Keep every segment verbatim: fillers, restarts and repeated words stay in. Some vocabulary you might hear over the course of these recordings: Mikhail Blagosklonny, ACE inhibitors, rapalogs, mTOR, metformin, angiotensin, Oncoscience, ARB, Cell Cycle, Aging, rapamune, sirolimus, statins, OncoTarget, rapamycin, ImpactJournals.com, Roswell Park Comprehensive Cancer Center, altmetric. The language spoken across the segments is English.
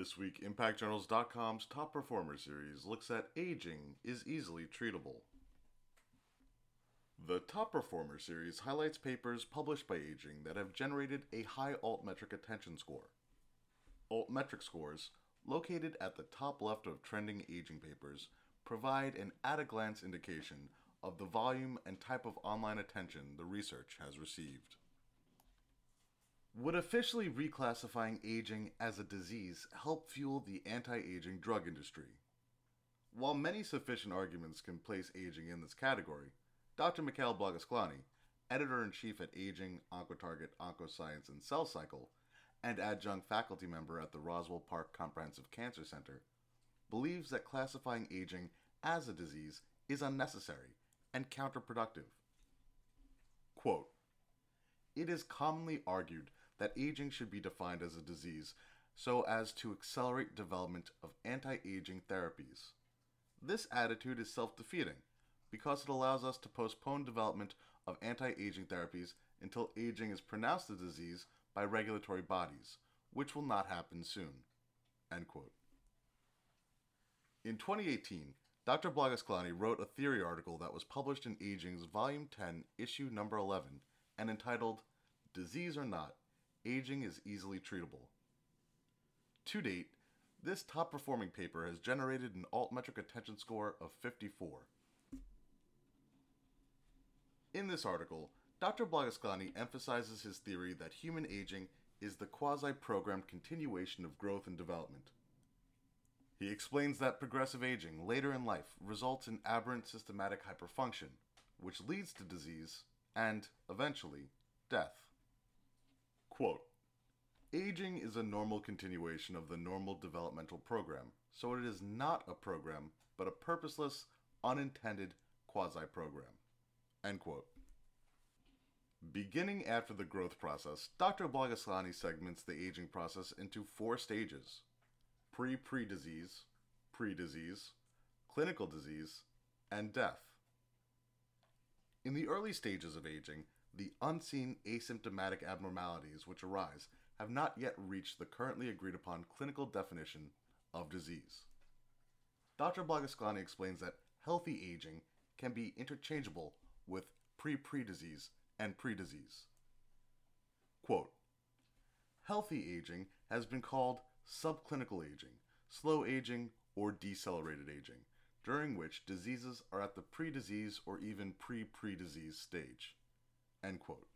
This week, Impact Journals dot com's Top Performer series looks at aging is easily treatable. The Top Performer series highlights papers published by Aging that have generated a high altmetric attention score. Altmetric scores, located at the top left of trending aging papers, provide an at-a-glance indication of the volume and type of online attention the research has received. Would officially reclassifying aging as a disease help fuel the anti-aging drug industry? While many sufficient arguments can place aging in this category, Doctor Mikhail Blagosklonny, Editor-in-Chief at Aging, OncoTarget, Oncoscience, and Cell Cycle, and adjunct faculty member at the Roswell Park Comprehensive Cancer Center, believes that classifying aging as a disease is unnecessary and counterproductive. Quote, "It is commonly argued that aging should be defined as a disease so as to accelerate development of anti-aging therapies. This attitude is self-defeating, because it allows us to postpone development of anti-aging therapies until aging is pronounced a disease by regulatory bodies, which will not happen soon." End quote. In twenty eighteen, Doctor Blagosklonny wrote a theory article that was published in Aging's Volume ten, Issue Number eleven, and entitled, "Disease or Not, Aging is Easily Treatable." To date, this top-performing paper has generated an altmetric attention score of fifty-four. In this article, Doctor Blagosklonny emphasizes his theory that human aging is the quasi-programmed continuation of growth and development. He explains that progressive aging later in life results in aberrant systematic hyperfunction, which leads to disease and, eventually, death. Quote, "Aging is a normal continuation of the normal developmental program, so it is not a program, but a purposeless, unintended quasi-program." End quote. Beginning after the growth process, Doctor Blagosklonny segments the aging process into four stages: pre-pre-disease, pre-disease, clinical disease, and death. In the early stages of aging, the unseen asymptomatic abnormalities which arise have not yet reached the currently agreed upon clinical definition of disease. Doctor Blagosklonny explains that healthy aging can be interchangeable with pre-pre-disease and pre-disease. Quote, "Healthy aging has been called subclinical aging, slow aging, or decelerated aging, during which diseases are at the pre-disease or even pre-pre-disease stage." End quote.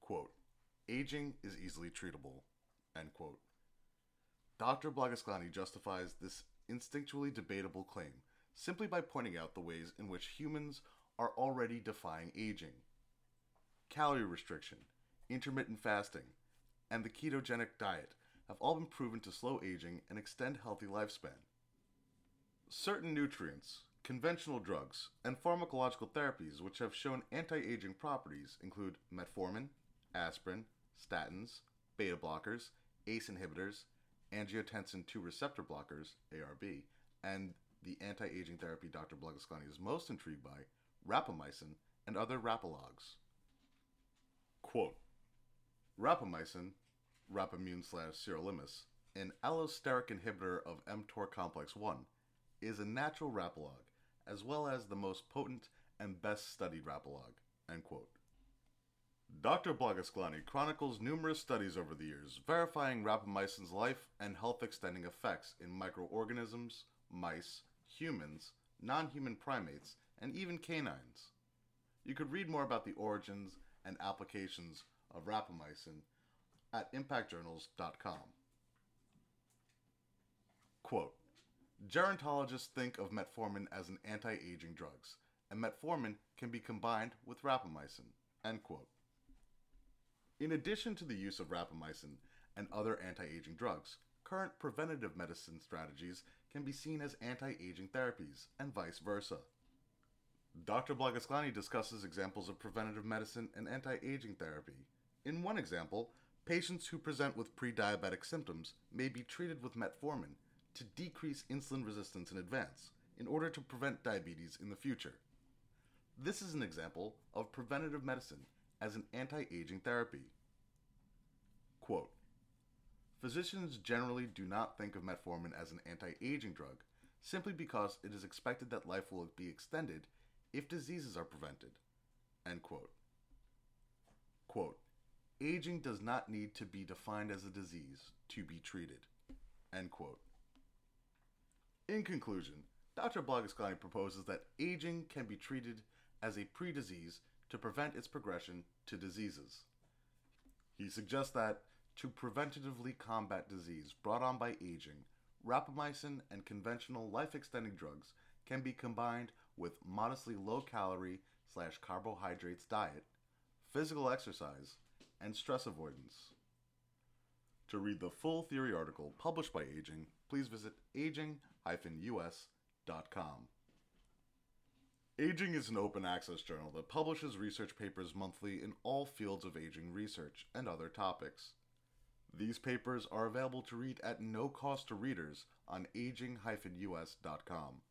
Quote, "Aging is easily treatable." End quote. Doctor Blagosklonny justifies this instinctually debatable claim simply by pointing out the ways in which humans are already defying aging. Calorie restriction, intermittent fasting, and the ketogenic diet have all been proven to slow aging and extend healthy lifespan. Certain nutrients, conventional drugs, and pharmacological therapies which have shown anti-aging properties include metformin, aspirin, statins, beta blockers, A C E inhibitors, angiotensin two receptor blockers, A R B, and the anti-aging therapy Doctor Blagosklonny is most intrigued by, rapamycin, and other rapalogs. Quote, "Rapamycin, rapamune slash sirolimus, an allosteric inhibitor of mTOR complex one, is a natural rapalog, as well as the most potent and best studied rapalog." End quote. Doctor Blagosklonny chronicles numerous studies over the years verifying rapamycin's life and health-extending effects in microorganisms, mice, humans, non-human primates, and even canines. You could read more about the origins and applications of rapamycin at Impact Journals dot com. Quote, "Gerontologists think of metformin as an anti-aging drug, and metformin can be combined with rapamycin." End quote. In addition to the use of rapamycin and other anti-aging drugs, current preventative medicine strategies can be seen as anti-aging therapies, and vice versa. Doctor Blagosklonny discusses examples of preventative medicine and anti-aging therapy. In one example, patients who present with pre-diabetic symptoms may be treated with metformin to decrease insulin resistance in advance, in order to prevent diabetes in the future. This is an example of preventative medicine as an anti-aging therapy. Quote, Physicians generally do not think of metformin as an anti-aging drug, simply because it is expected that life will be extended if diseases are prevented." End quote. Quote, "Aging does not need to be defined as a disease to be treated." End quote. In conclusion, Doctor Blagosklonny proposes that aging can be treated as a pre-disease to prevent its progression to diseases. He suggests that to preventatively combat disease brought on by aging, rapamycin and conventional life-extending drugs can be combined with modestly low-calorie slash carbohydrates diet, physical exercise, and stress avoidance. To read the full theory article published by Aging, please visit aging dash u s dot com. Aging is an open access journal that publishes research papers monthly in all fields of aging research and other topics. These papers are available to read at no cost to readers on aging dash u s dot com.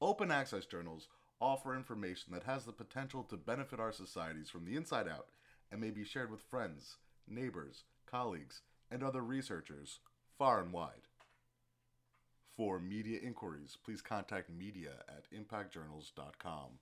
Open access journals offer information that has the potential to benefit our societies from the inside out and may be shared with friends, neighbors, colleagues, and other researchers far and wide. For media inquiries, please contact media at impact journals dot com.